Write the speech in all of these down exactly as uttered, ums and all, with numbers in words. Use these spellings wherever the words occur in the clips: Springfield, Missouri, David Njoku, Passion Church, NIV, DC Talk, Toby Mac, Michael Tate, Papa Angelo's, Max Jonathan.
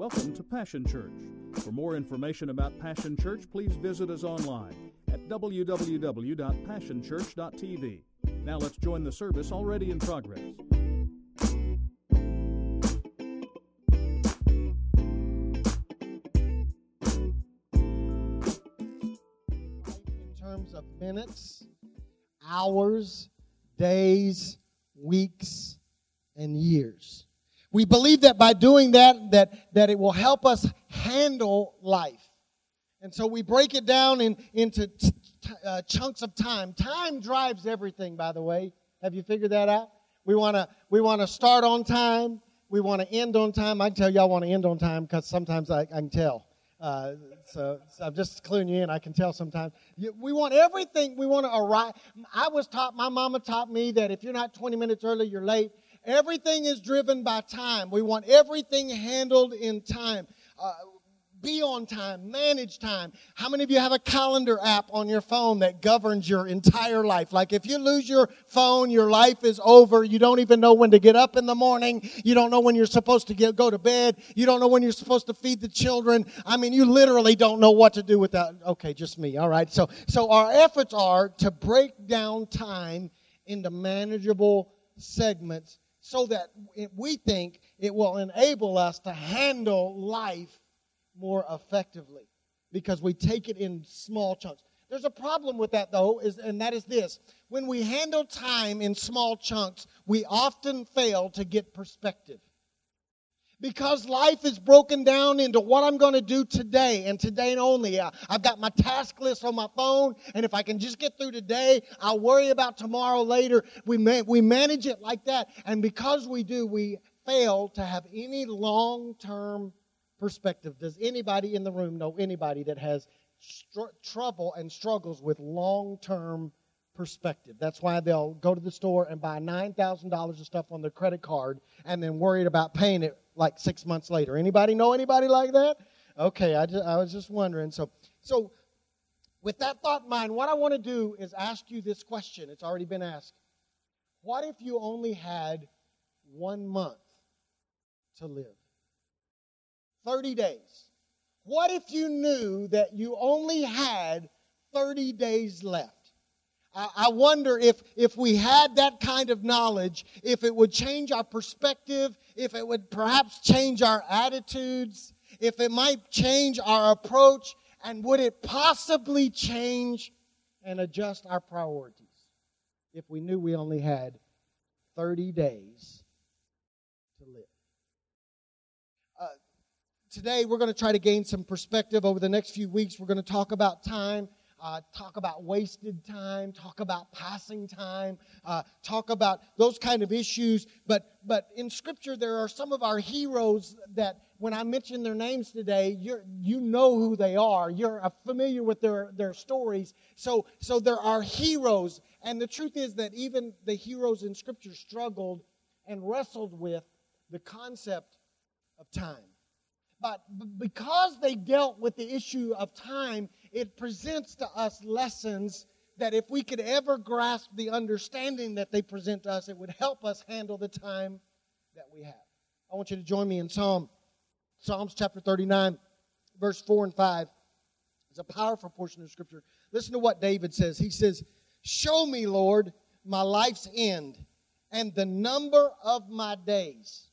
Welcome to Passion Church. For more information about Passion Church, please visit us online at w w w dot passion church dot t v. Now let's join the service already in progress. In terms of minutes, hours, days, weeks, and years. We believe that by doing that, that, that it will help us handle life. And so we break it down in, into t- t- uh, chunks of time. Time drives everything, by the way. Have you figured that out? We want to we want to start on time. We want to end on time. I can tell y'all want to end on time because sometimes I, I can tell. Uh, so, so I'm just cluing you in. I can tell sometimes. You, we want everything. We want to arrive. I was taught, my mama taught me that if you're not twenty minutes early, you're late. Everything is driven by time. We want everything handled in time. Uh, be on time. Manage time. How many of you have a calendar app on your phone that governs your entire life? Like if you lose your phone, your life is over. You don't even know when to get up in the morning. You don't know when you're supposed to get, go to bed. You don't know when you're supposed to feed the children. I mean, you literally don't know what to do without. Okay, just me. All right. So, so our efforts are to break down time into manageable segments, so that we think it will enable us to handle life more effectively because we take it in small chunks. There's a problem with that, though, is, and that is this. When we handle time in small chunks, we often fail to get perspective. Because life is broken down into what I'm going to do today and today and only. I, I've got my task list on my phone, and if I can just get through today, I'll worry about tomorrow later. We ma- we manage it like that, and because we do, we fail to have any long-term perspective. Does anybody in the room know anybody that has str- trouble and struggles with long-term perspective? That's why they'll go to the store and buy nine thousand dollars of stuff on their credit card and then worried about paying it like six months later. Anybody know anybody like that? Okay, I, just, I was just wondering. So, so with that thought in mind, what I want to do is ask you this question. It's already been asked. What if you only had one month to live? thirty days. What if you knew that you only had thirty days left? I wonder if, if we had that kind of knowledge, if it would change our perspective, if it would perhaps change our attitudes, if it might change our approach, and would it possibly change and adjust our priorities if we knew we only had thirty days to live. Uh, today we're going to try to gain some perspective. Over the next few weeks, we're going to talk about time. Uh, talk about wasted time, talk about passing time, uh, talk about those kind of issues. But but in Scripture, there are some of our heroes that when I mention their names today, you you know who they are. You're familiar with their, their stories. So, so there are heroes. And the truth is that even the heroes in Scripture struggled and wrestled with the concept of time. But because they dealt with the issue of time, it presents to us lessons that if we could ever grasp the understanding that they present to us, it would help us handle the time that we have. I want you to join me in Psalm, Psalms chapter thirty-nine, verse four and five. It's a powerful portion of Scripture. Listen to what David says. He says, "Show me, Lord, my life's end and the number of my days.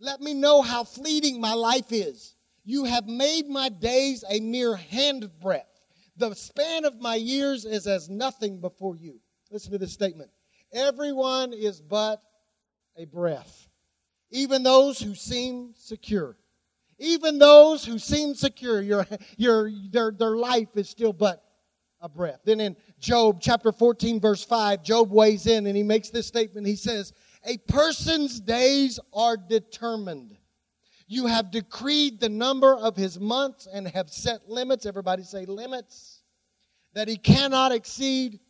Let me know how fleeting my life is. You have made my days a mere handbreadth. The span of my years is as nothing before you." Listen to this statement. "Everyone is but a breath, even those who seem secure. Even those who seem secure, your, your, their, their life is still but a breath." Then in Job chapter fourteen, verse five, Job weighs in and he makes this statement. He says, "A person's days are determined. You have decreed the number of his months and have set limits." Everybody say limits. "That he cannot exceed."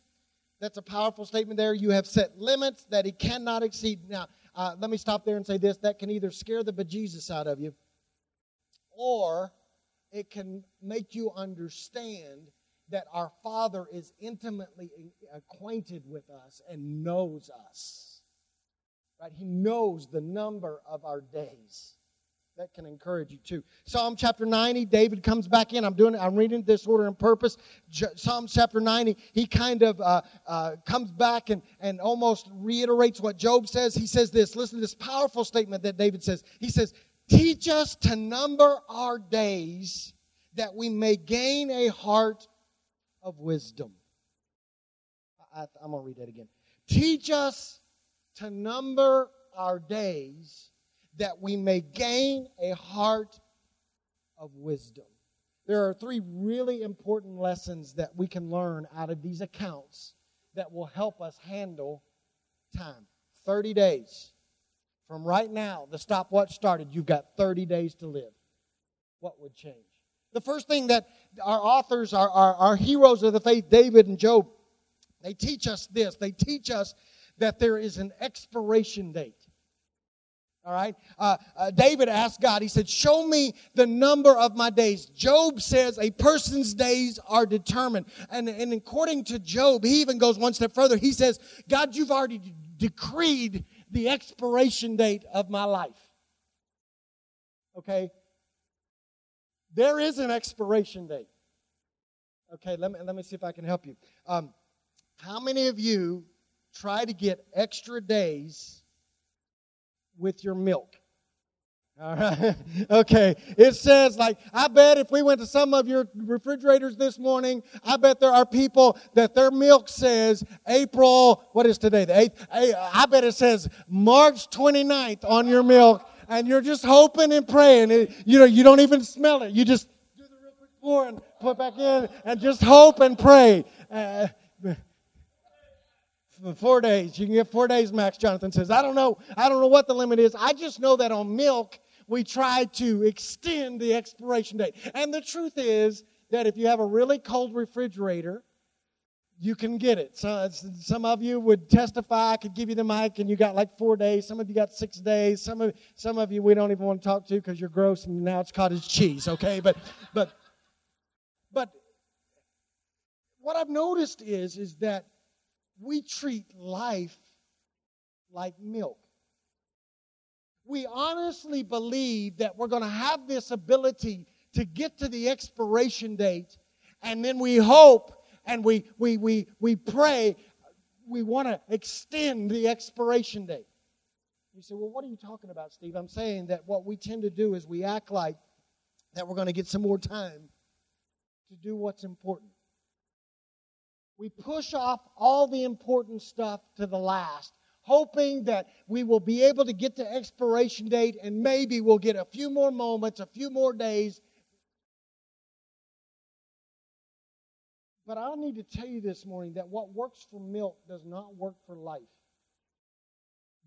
That's a powerful statement there. "You have set limits that he cannot exceed." Now, uh, let me stop there and say this. That can either scare the bejesus out of you, or it can make you understand that our Father is intimately acquainted with us and knows us. Right? He knows the number of our days. that can encourage you too. Psalm chapter ninety, David comes back in. I'm doing I'm reading this order and purpose. J- Psalm chapter ninety, he kind of uh, uh, comes back and, and almost reiterates what Job says. He says this. Listen to this powerful statement that David says. He says, teach us to number our days that we may gain a heart of wisdom. I, I'm going to read that again. Teach us to number our days that we may gain a heart of wisdom. There are three really important lessons that we can learn out of these accounts that will help us handle time. thirty days. From right now, the stopwatch started, you've got thirty days to live. What would change? The first thing that our authors, our, our, our heroes of the faith, David and Job, they teach us this. They teach us that there is an expiration date. All right? Uh, uh, David asked God, he said, show me the number of my days. Job says a person's days are determined. And, and according to Job, he even goes one step further. He says, God, you've already d- decreed the expiration date of my life. Okay? There is an expiration date. Okay, let me, let me see if I can help you. Um, how many of you try to get extra days with your milk? All right. Okay. It says, like, I bet if we went to some of your refrigerators this morning, I bet there are people that their milk says April, what is today, the eighth? I bet it says March twenty-ninth on your milk, and you're just hoping and praying. It, you know, you don't even smell it. You just do the real quick pour and put back in and just hope and pray. Uh, Four days. You can get four days, Max Jonathan says. I don't know. I don't know what the limit is. I just know that on milk, we try to extend the expiration date. And the truth is that if you have a really cold refrigerator, you can get it. So some of you would testify. I could give you the mic, and you got like four days. Some of you got six days. Some of some of you we don't even want to talk to because you're gross, and now it's cottage cheese, okay? But but but what I've noticed is is that we treat life like milk. We honestly believe that we're going to have this ability to get to the expiration date, and then we hope and we we we we pray. We want to extend the expiration date. You say, well, what are you talking about, Steve? I'm saying that what we tend to do is we act like that we're going to get some more time to do what's important. We push off all the important stuff to the last, hoping that we will be able to get to expiration date and maybe we'll get a few more moments, a few more days. But I need to tell you this morning that what works for milk does not work for life.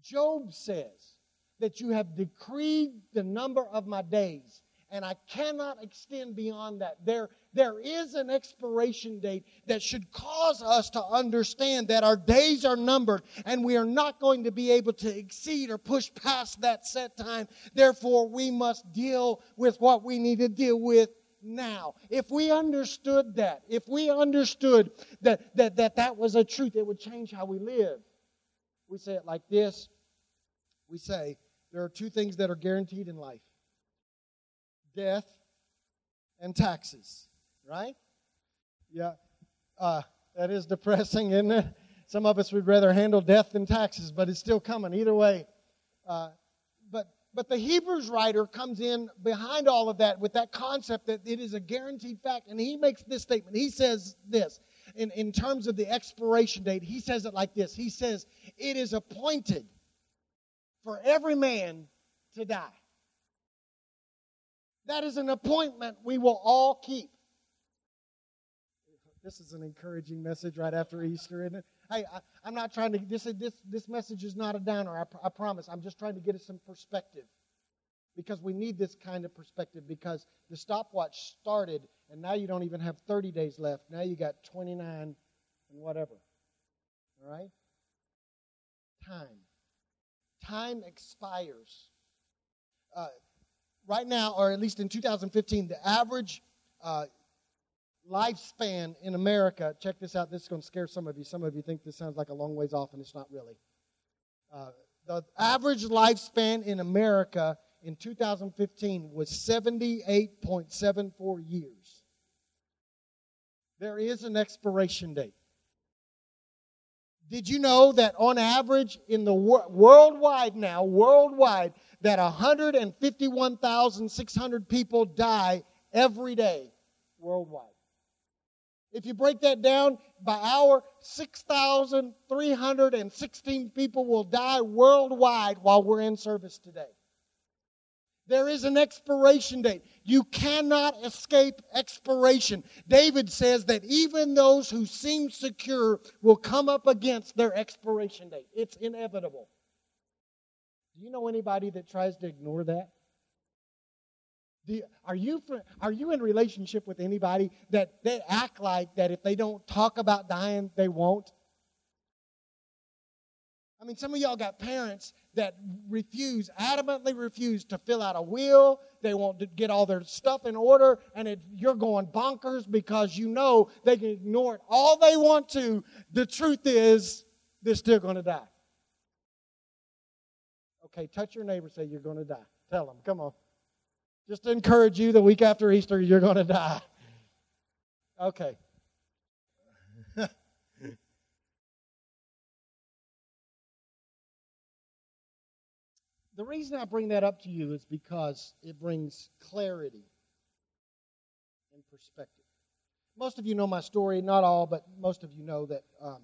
Job says that you have decreed the number of my days, and I cannot extend beyond that. There, there is an expiration date that should cause us to understand that our days are numbered and we are not going to be able to exceed or push past that set time. Therefore, we must deal with what we need to deal with now. If we understood that, if we understood that that, that, that was a truth, it would change how we live. We say it like this. We say, there are two things that are guaranteed in life. Death and taxes, right? Yeah, uh, that is depressing, isn't it? Some of us would rather handle death than taxes, but it's still coming either way. Uh, but but the Hebrews writer comes in behind all of that with that concept that it is a guaranteed fact, and he makes this statement. He says this in, in terms of the expiration date. He says it like this. He says, it is appointed for every man to die. That is an appointment we will all keep. This is an encouraging message right after Easter, isn't it? Hey, I, I'm not trying to, this, this, this message is not a downer, I, pr- I promise. I'm just trying to get us some perspective, because we need this kind of perspective, because the stopwatch started, and now you don't even have thirty days left. Now you got twenty-nine and whatever, all right? Time. Time expires. Uh Right now, or at least in two thousand fifteen, the average uh, lifespan in America, check this out, this is going to scare some of you. Some of you think this sounds like a long ways off, and it's not really. Uh, the average lifespan in America in two thousand fifteen was seventy-eight point seven four years. There is an expiration date. Did you know that on average in the wor- worldwide now, worldwide, that one hundred fifty-one thousand six hundred people die every day worldwide? If you break that down by hour, six thousand three hundred sixteen people will die worldwide while we're in service today. There is an expiration date. You cannot escape expiration. David says that even those who seem secure will come up against their expiration date. It's inevitable. Do you know anybody that tries to ignore that? Do you, are you are you in relationship with anybody that they act like that if they don't talk about dying, they won't? I mean, some of y'all got parents that refuse, adamantly refuse to fill out a will. They won't get all their stuff in order, and it, you're going bonkers because you know they can ignore it all they want to. The truth is, they're still going to die. Okay, touch your neighbor, say you're going to die. Tell them, come on. Just to encourage you, the week after Easter, you're going to die. Okay. The reason I bring that up to you is because it brings clarity and perspective. Most of you know my story, not all, but most of you know that um,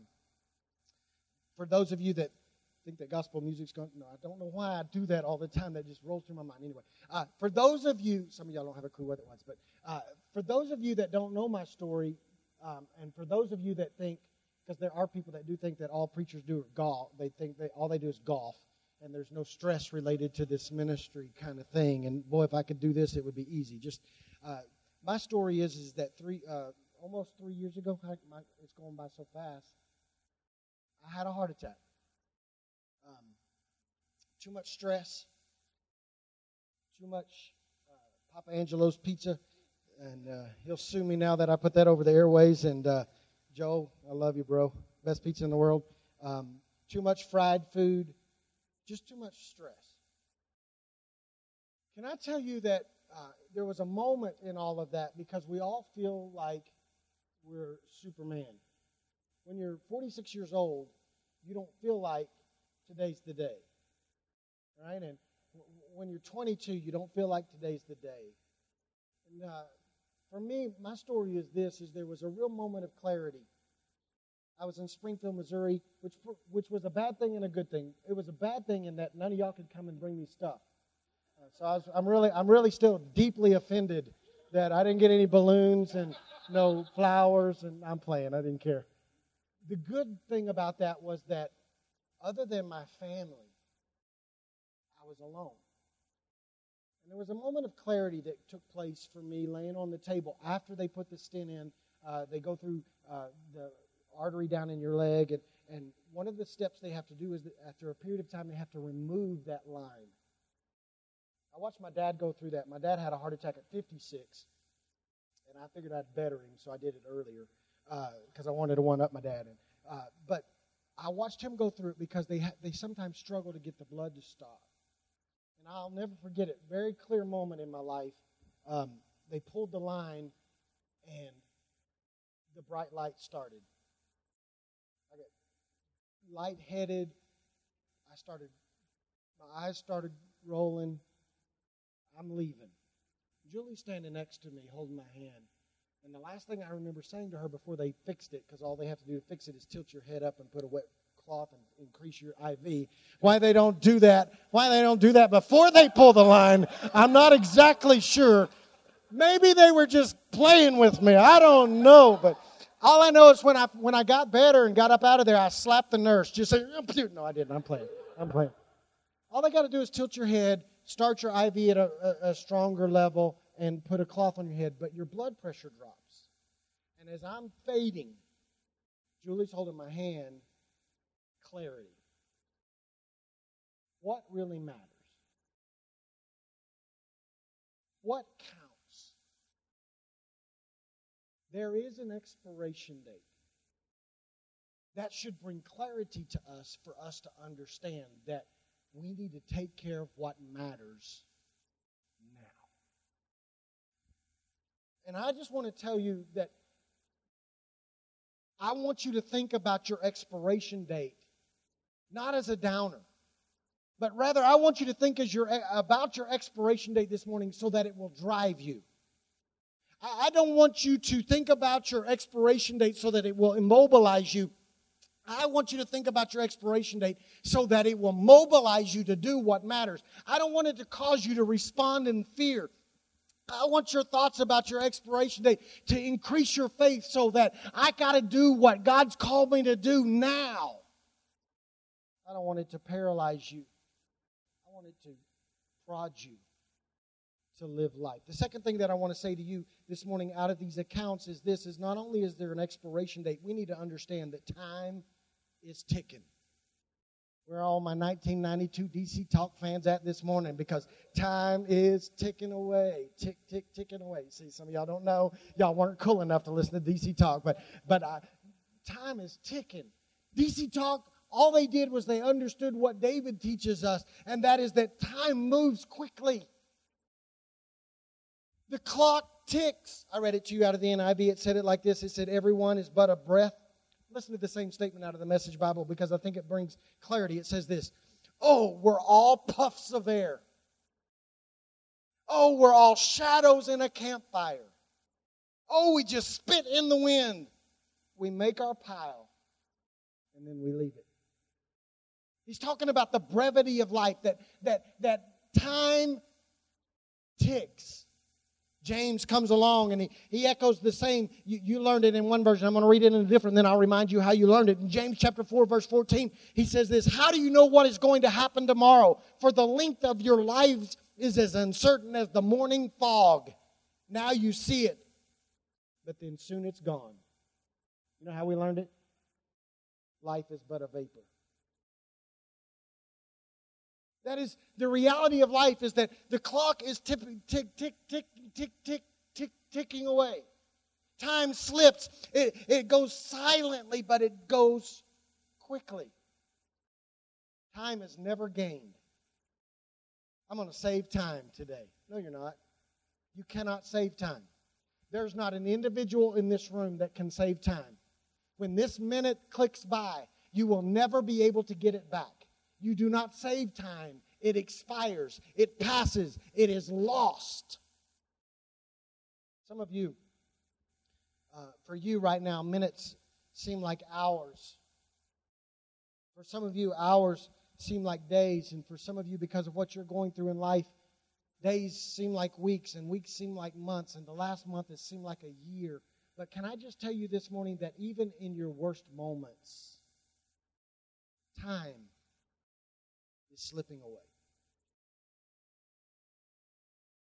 for those of you that think that gospel music's going, no, I don't know why I do that all the time. That just rolls through my mind. Anyway, uh, for those of you, some of y'all don't have a clue what it was, but uh, for those of you that don't know my story, um, and for those of you that think, because there are people that do think that all preachers do are golf, they think they all they do is golf, and there's no stress related to this ministry kind of thing. And boy, if I could do this, it would be easy. Just uh, my story is is that three uh, almost three years ago, I, my, it's going by so fast. I had a heart attack. Um, too much stress, too much uh, Papa Angelo's pizza, and uh, he'll sue me now that I put that over the airways, and uh, Joe, I love you, bro, best pizza in the world, um, too much fried food, just too much stress. Can I tell you that uh, there was a moment in all of that, because we all feel like we're Superman. When you're forty-six years old, you don't feel like today's the day, right? And w- when you're twenty-two, you don't feel like today's the day. And uh, for me, my story is this, is there was a real moment of clarity. I was in Springfield, Missouri, which which was a bad thing and a good thing. It was a bad thing in that none of y'all could come and bring me stuff. Uh, so I was, I'm really, I'm really still deeply offended that I didn't get any balloons and no flowers, and I'm playing, I didn't care. The good thing about that was that other than my family, I was alone. And there was a moment of clarity that took place for me laying on the table after they put the stent in. Uh, they go through uh, the artery down in your leg, and, and one of the steps they have to do is that after a period of time, they have to remove that line. I watched my dad go through that. My dad had a heart attack at fifty-six, and I figured I'd better him, so I did it earlier because uh, I wanted to one-up my dad. And, uh, but I watched him go through it because they ha- they sometimes struggle to get the blood to stop. And I'll never forget it. Very clear moment in my life. Um, they pulled the line, and the bright light started. I got lightheaded. I started, my eyes started rolling. I'm leaving. Julie's standing next to me, holding my hand. And the last thing I remember saying to her before they fixed it, because all they have to do to fix it is tilt your head up and put a wet cloth and increase your I V. Why they don't do that, why they don't do that before they pull the line, I'm not exactly sure. Maybe they were just playing with me. I don't know. But all I know is when I when I got better and got up out of there, I slapped the nurse. Just say, no, I didn't. I'm playing. I'm playing. All they got to do is tilt your head, start your I V at a, a, a stronger level, and put a cloth on your head, but your blood pressure drops. And as I'm fading, Julie's holding my hand, clarity. What really matters? What counts? There is an expiration date. That should bring clarity to us for us to understand that we need to take care of what matters And I just want to tell you that I want you to think about your expiration date, not as a downer, but rather I want you to think as your, about your expiration date this morning so that it will drive you. I don't want you to think about your expiration date so that it will immobilize you. I want you to think about your expiration date so that it will mobilize you to do what matters. I don't want it to cause you to respond in fear. I want your thoughts about your expiration date to increase your faith so that I got to do what God's called me to do now. I don't want it to paralyze you. I want it to prod you to live life. The second thing that I want to say to you this morning out of these accounts is this, is not only is there an expiration date, we need to understand that time is ticking. Where are all my nineteen ninety-two D C Talk fans at this morning? Because time is ticking away, tick, tick, ticking away. See, some of y'all don't know. Y'all weren't cool enough to listen to D C Talk, but, but uh, time is ticking. D C Talk, all they did was they understood what David teaches us, and that is that time moves quickly. The clock ticks. I read it to you out of the N I V. It said it like this. It said, everyone is but a breath. Listen to the same statement out of the Message Bible because I think it brings clarity. It says this, oh, we're all puffs of air. Oh, we're all shadows in a campfire. Oh, we just spit in the wind. We make our pile, and then we leave it. He's talking about the brevity of life, that, that, that time ticks. James comes along and he, he echoes the same. You, you learned it in one version. I'm going to read it in a different, then I'll remind you how you learned it. In James chapter four, verse fourteen, he says this, how do you know what is going to happen tomorrow? For the length of your lives is as uncertain as the morning fog. Now you see it, but then soon it's gone. You know how we learned it? Life is but a vapor. That is the reality of life, is that the clock is tick, tick, tick, tick, tick, tick, tick, ticking away. Time slips. It, it goes silently, but it goes quickly. Time is never gained. I'm going to save time today. No, you're not. You cannot save time. There's not an individual in this room that can save time. When this minute clicks by, you will never be able to get it back. You do not save time. It expires. It passes. It is lost. Some of you, uh, for you right now, minutes seem like hours. For some of you, hours seem like days. And for some of you, because of what you're going through in life, days seem like weeks, and weeks seem like months, and the last month has seemed like a year. But can I just tell you this morning that even in your worst moments, time is slipping away.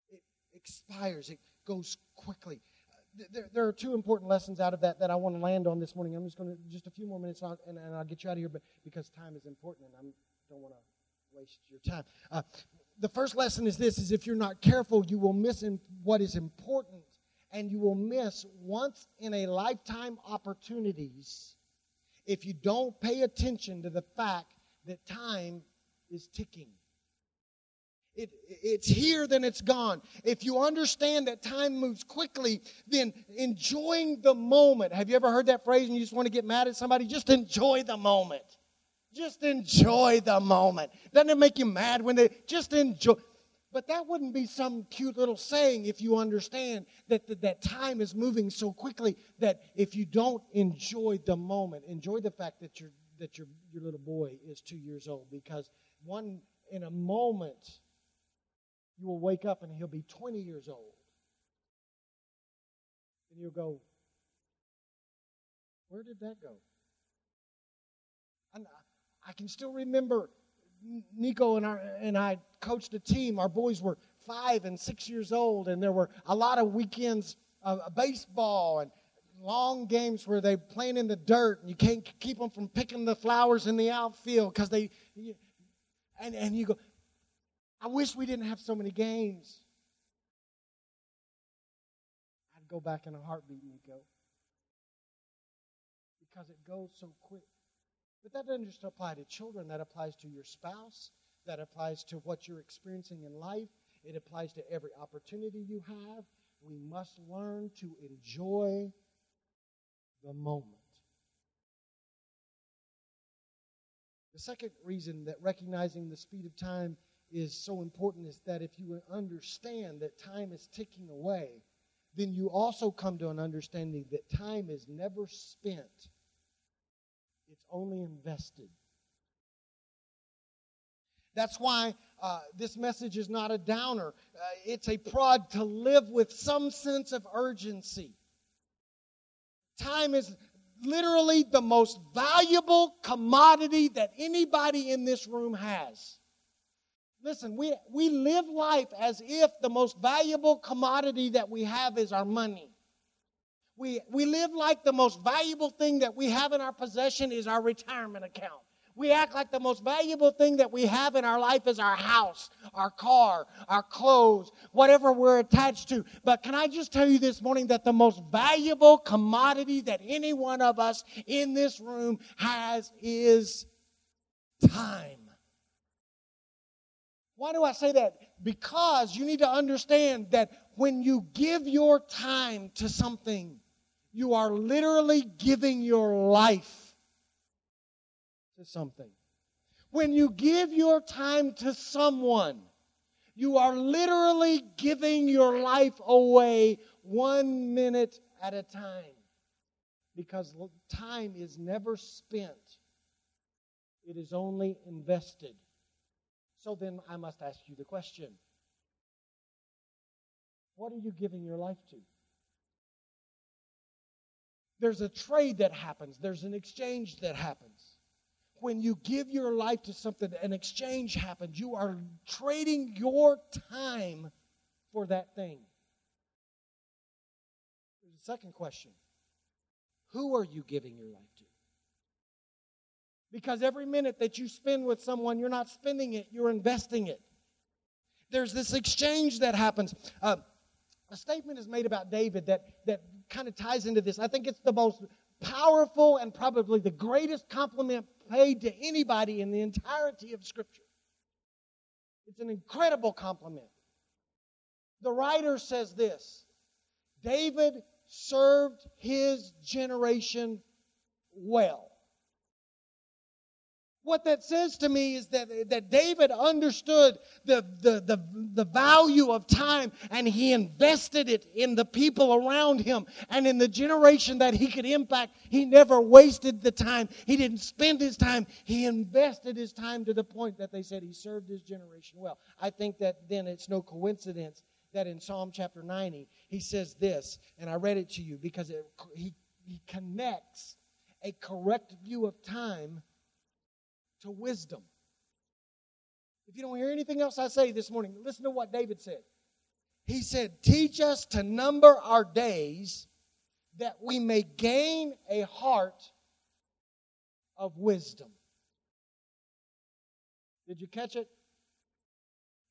It expires. It goes quickly. There, there are two important lessons out of that that I want to land on this morning. I'm just going to, just a few more minutes, and, and I'll get you out of here, but because time is important, and I don't want to waste your time. Uh, the first lesson is this, is if you're not careful, you will miss in what is important, and you will miss once-in-a-lifetime opportunities if you don't pay attention to the fact that time is ticking. It, it's here, then it's gone. If you understand that time moves quickly, then enjoying the moment. Have you ever heard that phrase and you just want to get mad at somebody? Just enjoy the moment. Just enjoy the moment. Doesn't it make you mad when they just enjoy? But that wouldn't be some cute little saying if you understand that, that, that time is moving so quickly that if you don't enjoy the moment, enjoy the fact that you're that your, your little boy is two years old, because one in a moment you will wake up and he'll be twenty years old. And you'll go, where did that go? And I can still remember Nico and, our, and I coached a team. Our boys were five and six years old, and there were a lot of weekends of baseball and long games where they're playing in the dirt, and you can't keep them from picking the flowers in the outfield because they, and, and you go, I wish we didn't have so many games. I'd go back in a heartbeat, Nico, because it goes so quick. But that doesn't just apply to children. That applies to your spouse. That applies to what you're experiencing in life. It applies to every opportunity you have. we must learn to enjoy the moment. The second reason that recognizing the speed of time is so important is that if you understand that time is ticking away, then you also come to an understanding that time is never spent. It's only invested. That's why uh, this message is not a downer. Uh, it's a prod to live with some sense of urgency. Time is literally the most valuable commodity that anybody in this room has. Listen, we, we live life as if the most valuable commodity that we have is our money. We, we live like the most valuable thing that we have in our possession is our retirement account. We act like the most valuable thing that we have in our life is our house, our car, our clothes, whatever we're attached to. But can I just tell you this morning that the most valuable commodity that any one of us in this room has is time. Why do I say that? Because you need to understand that when you give your time to something, you are literally giving your life to something. When you give your time to someone, you are literally giving your life away one minute at a time. Because time is never spent. It is only invested. So then I must ask you the question, what are you giving your life to? There's a trade that happens. There's an exchange that happens. When you give your life to something, an exchange happens. You are trading your time for that thing. There's a second question. Who are you giving your life to? Because every minute that you spend with someone, you're not spending it, you're investing it. There's this exchange that happens. Uh, a statement is made about David that, that kind of ties into this. I think it's the most powerful and probably the greatest compliment paid to anybody in the entirety of Scripture. It's an incredible compliment. The writer says this, David served his generation well. What that says to me is that, that David understood the, the, the, the value of time, and he invested it in the people around him and in the generation that he could impact. He never wasted the time. He didn't spend his time. He invested his time to the point that they said he served his generation well. I think that then it's no coincidence that in Psalm chapter ninety, he says this, and I read it to you because it, he, he connects a correct view of time to wisdom. If you don't hear anything else I say this morning, listen to what David said. He said, teach us to number our days that we may gain a heart of wisdom. Did you catch it?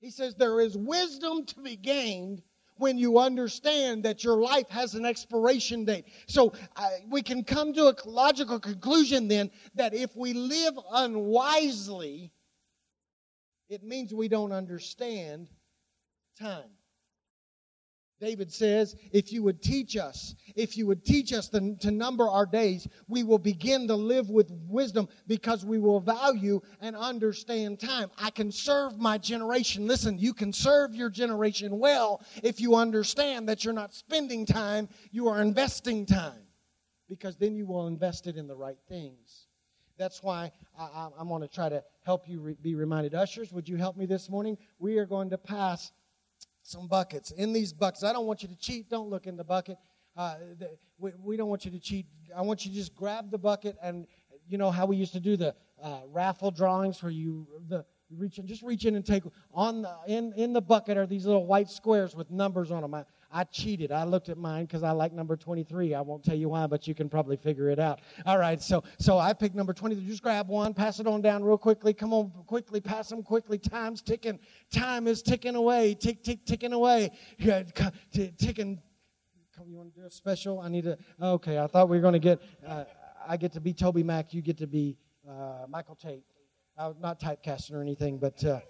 He says, there is wisdom to be gained when you understand that your life has an expiration date. So uh, we can come to a logical conclusion then that if we live unwisely, it means we don't understand time. David says, if you would teach us, if you would teach us the, to number our days, we will begin to live with wisdom because we will value and understand time. I can serve my generation. Listen, you can serve your generation well if you understand that you're not spending time, you are investing time, because then you will invest it in the right things. That's why I, I, I'm going to try to help you re- be reminded. Ushers, would you help me this morning? We are going to pass some buckets. In these buckets, I don't want you to cheat. Don't look in the bucket. Uh, the, we, we don't want you to cheat. I want you to just grab the bucket, and you know how we used to do the uh, raffle drawings where you the you reach in, just reach in and take on the in in the bucket are these little white squares with numbers on them. I, I cheated. I looked at mine because I like number twenty-three. I won't tell you why, but you can probably figure it out. All right, so so I picked number twenty-three. Just grab one, pass it on down real quickly. Come on, quickly, pass them quickly. Time's ticking. Time is ticking away. Tick, tick, ticking away. Yeah, t- ticking. Come, you want to do a special? I need to. Okay, I thought we were going to get. Uh, I get to be Toby Mac. You get to be uh, Michael Tate. I'm not typecasting or anything, but uh,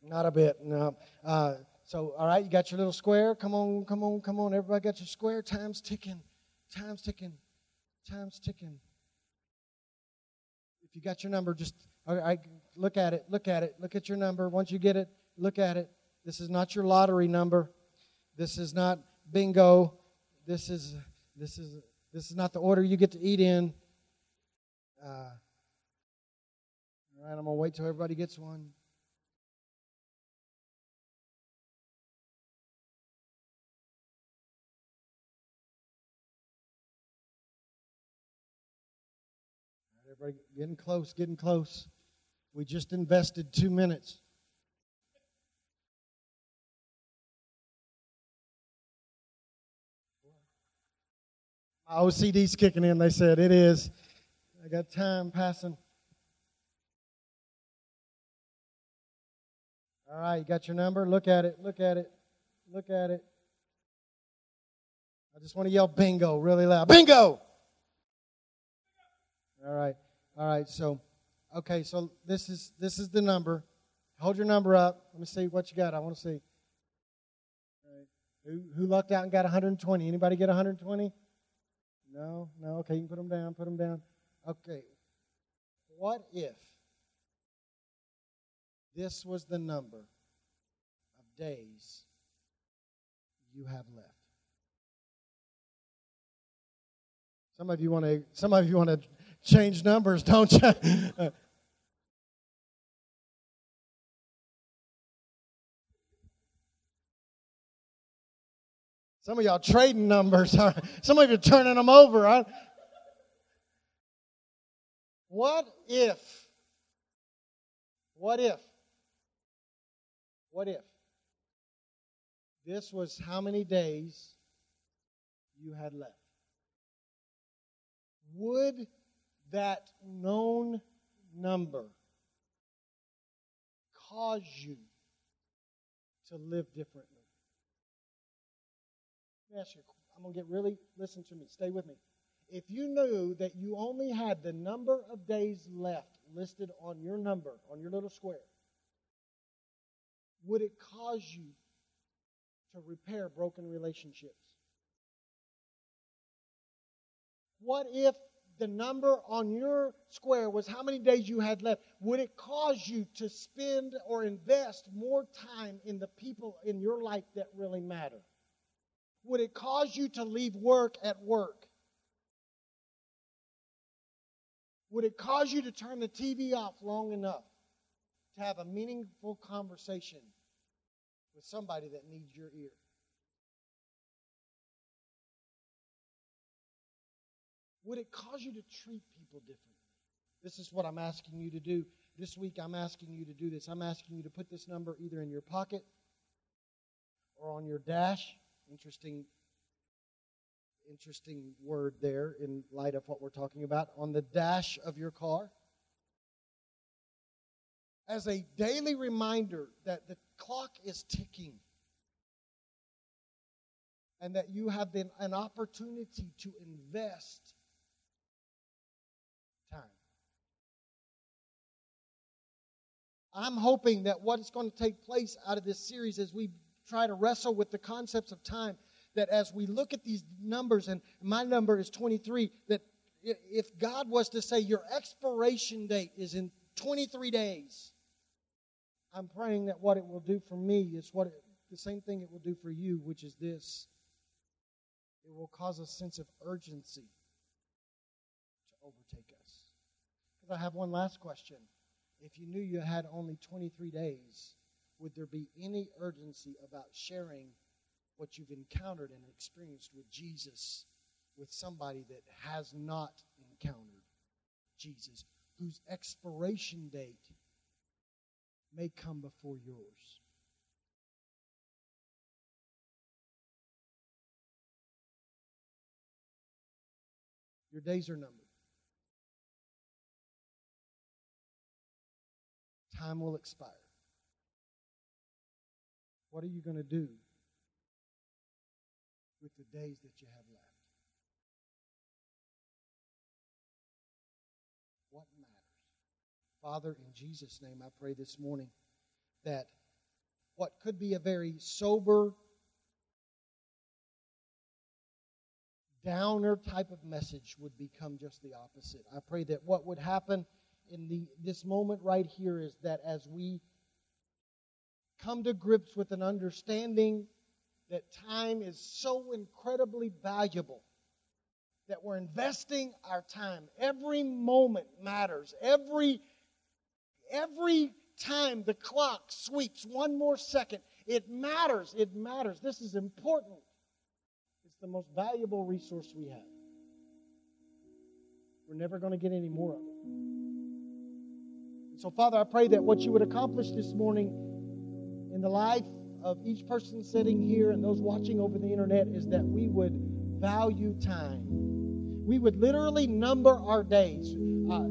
not a bit. No. Uh, So, all right, you got your little square. Come on, come on, come on. Everybody got your square. Time's ticking. Time's ticking. Time's ticking. If you got your number, just all right, look at it. Look at it. Look at your number. Once you get it, look at it. This is not your lottery number. This is not bingo. This is this is this is not the order you get to eat in. Uh, all right, I'm gonna wait till everybody gets one. Everybody getting close, getting close. We just invested two minutes. My O C D's kicking in, they said. It is. I got time passing. All right, you got your number? Look at it, look at it, look at it. I just want to yell bingo really loud. Bingo! All right, all right, so, okay, so this is this is the number. Hold your number up. Let me see what you got. I want to see. All right. Who, who lucked out and got one hundred twenty? Anybody get one hundred twenty? No, no, okay, you can put them down, put them down. Okay, what if this was the number of days you have left? Some of you want to, some of you want to change numbers, don't you? Some of y'all trading numbers. Huh? Some of you are turning them over. Huh? What if, what if, what if this was how many days you had left? Would that known number cause you to live differently? Let me ask you, I'm going to get really, listen to me, stay with me. If you knew that you only had the number of days left listed on your number, on your little square, would it cause you to repair broken relationships? What if the number on your square was how many days you had left? Would it cause you to spend or invest more time in the people in your life that really matter? Would it cause you to leave work at work? Would it cause you to turn the T V off long enough to have a meaningful conversation with somebody that needs your ear? Would it cause you to treat people differently? This is what I'm asking you to do. This week I'm asking you to do this. I'm asking you to put this number either in your pocket or on your dash. Interesting Interesting word there in light of what we're talking about, on the dash of your car. As a daily reminder that the clock is ticking and that you have been an opportunity to invest time. I'm hoping that what's going to take place out of this series as we try to wrestle with the concepts of time, that as we look at these numbers, and my number is twenty-three, that if God was to say your expiration date is in twenty-three days, I'm praying that what it will do for me is what it, the same thing it will do for you, which is this. It will cause a sense of urgency to overtake us. Because I have one last question. If you knew you had only twenty-three days, would there be any urgency about sharing what you've encountered and experienced with Jesus with somebody that has not encountered Jesus, whose expiration date may come before yours? Your days are numbered. Time will expire. What are you going to do with the days that you have left? What matters? Father, in Jesus' name, I pray this morning that what could be a very sober, downer type of message would become just the opposite. I pray that what would happen in the this moment right here is that as we come to grips with an understanding that time is so incredibly valuable, that we're investing our time. Every moment matters. Every, every time the clock sweeps one more second, it matters. It matters. This is important. It's the most valuable resource we have. We're never going to get any more of it. And so, Father, I pray that what you would accomplish this morning in the life of each person sitting here and those watching over the internet is that we would value time. We would literally number our days. Uh,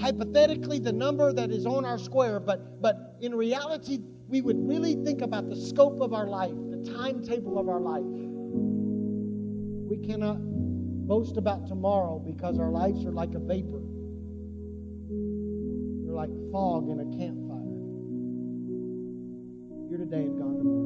hypothetically, the number that is on our square, but, but in reality, we would really think about the scope of our life, the timetable of our life. We cannot boast about tomorrow because our lives are like a vapor. They're like fog in a campfire. Here today and gone tomorrow.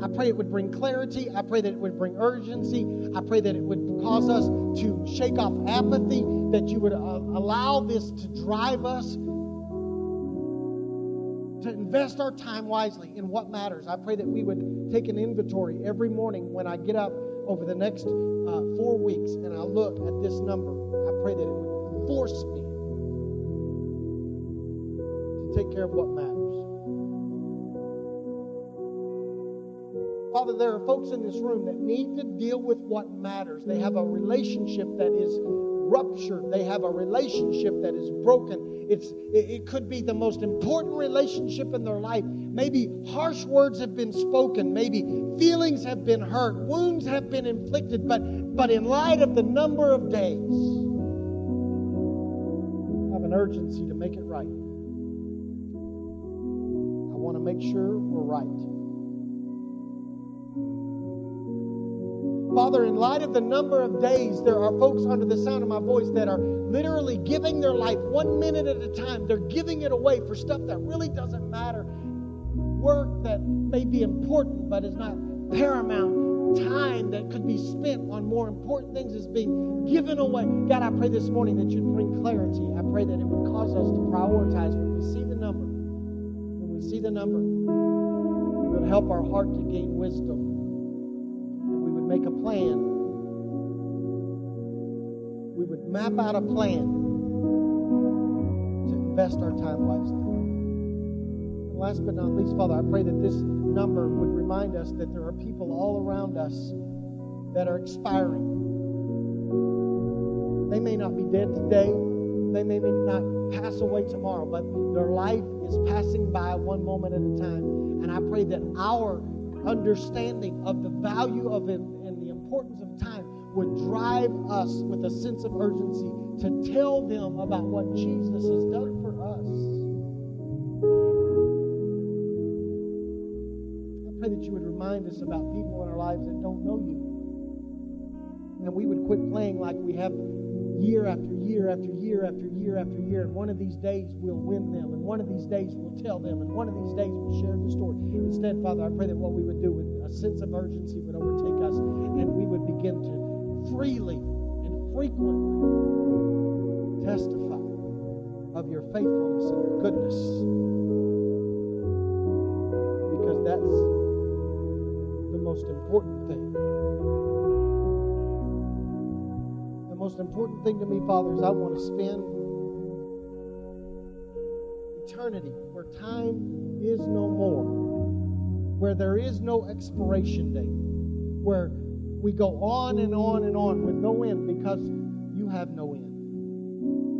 I pray it would bring clarity. I pray that it would bring urgency. I pray that it would cause us to shake off apathy, that you would uh, allow this to drive us to invest our time wisely in what matters. I pray that we would take an inventory every morning when I get up over the next uh, four weeks, and I look at this number. I pray that it would force me to take care of what matters. Father, there are folks in this room that need to deal with what matters. They have a relationship that is ruptured. They have a relationship that is broken. It's it, it could be the most important relationship in their life. Maybe harsh words have been spoken. Maybe feelings have been hurt. Wounds have been inflicted. But but in light of the number of days, I have an urgency to make it right. I want to make sure we're right. Father, in light of the number of days, there are folks under the sound of my voice that are literally giving their life one minute at a time. They're giving it away for stuff that really doesn't matter. Work that may be important but is not paramount. Time that could be spent on more important things is being given away. God, I pray this morning that you'd bring clarity. I pray that it would cause us to prioritize when we see the number. When we see the number, it would help our heart to gain wisdom. And we would make a plan. We would map out a plan to invest our time wisely. Last but not least, Father, I pray that this number would remind us that there are people all around us that are expiring. They may not be dead today. They may not pass away tomorrow, but their life is passing by one moment at a time. And I pray that our understanding of the value of it and the importance of time would drive us with a sense of urgency to tell them about what Jesus has done for us. That you would remind us about people in our lives that don't know you. And we would quit playing like we have year after year after year after year after year. And one of these days we'll win them. And one of these days we'll tell them. And one of these days we'll share the story. Instead, Father, I pray that what we would do with a sense of urgency would overtake us. And we would begin to freely and frequently testify of your faithfulness and your goodness. Because that's most important thing. The most important thing to me, Father, is I want to spend eternity where time is no more, where there is no expiration date, where we go on and on and on with no end because you have no end.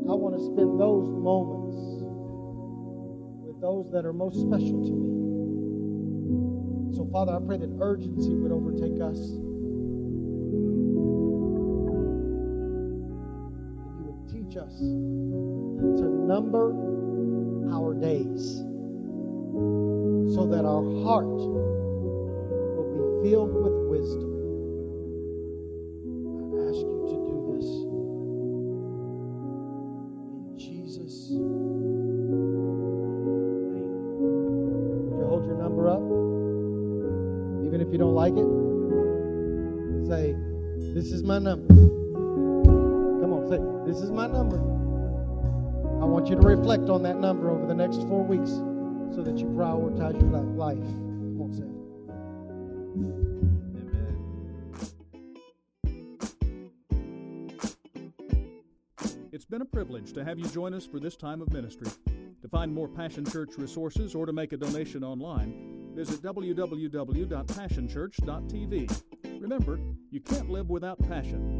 I want to spend those moments with those that are most special to me. So, Father, I pray that urgency would overtake us. That you would teach us to number our days so that our heart will be filled with wisdom. I ask you to do this in Jesus' name. Would you hold your number? cover up, even if you don't like it. Say, this is my number. Come on, say, this is my number. I want you to reflect on that number over the next four weeks so that you prioritize your life. Come on, say it. It's been a privilege to have you join us for this time of ministry. To find more Passion Church resources or to make a donation online, visit w w w dot passion church dot t v. Remember, you can't live without passion.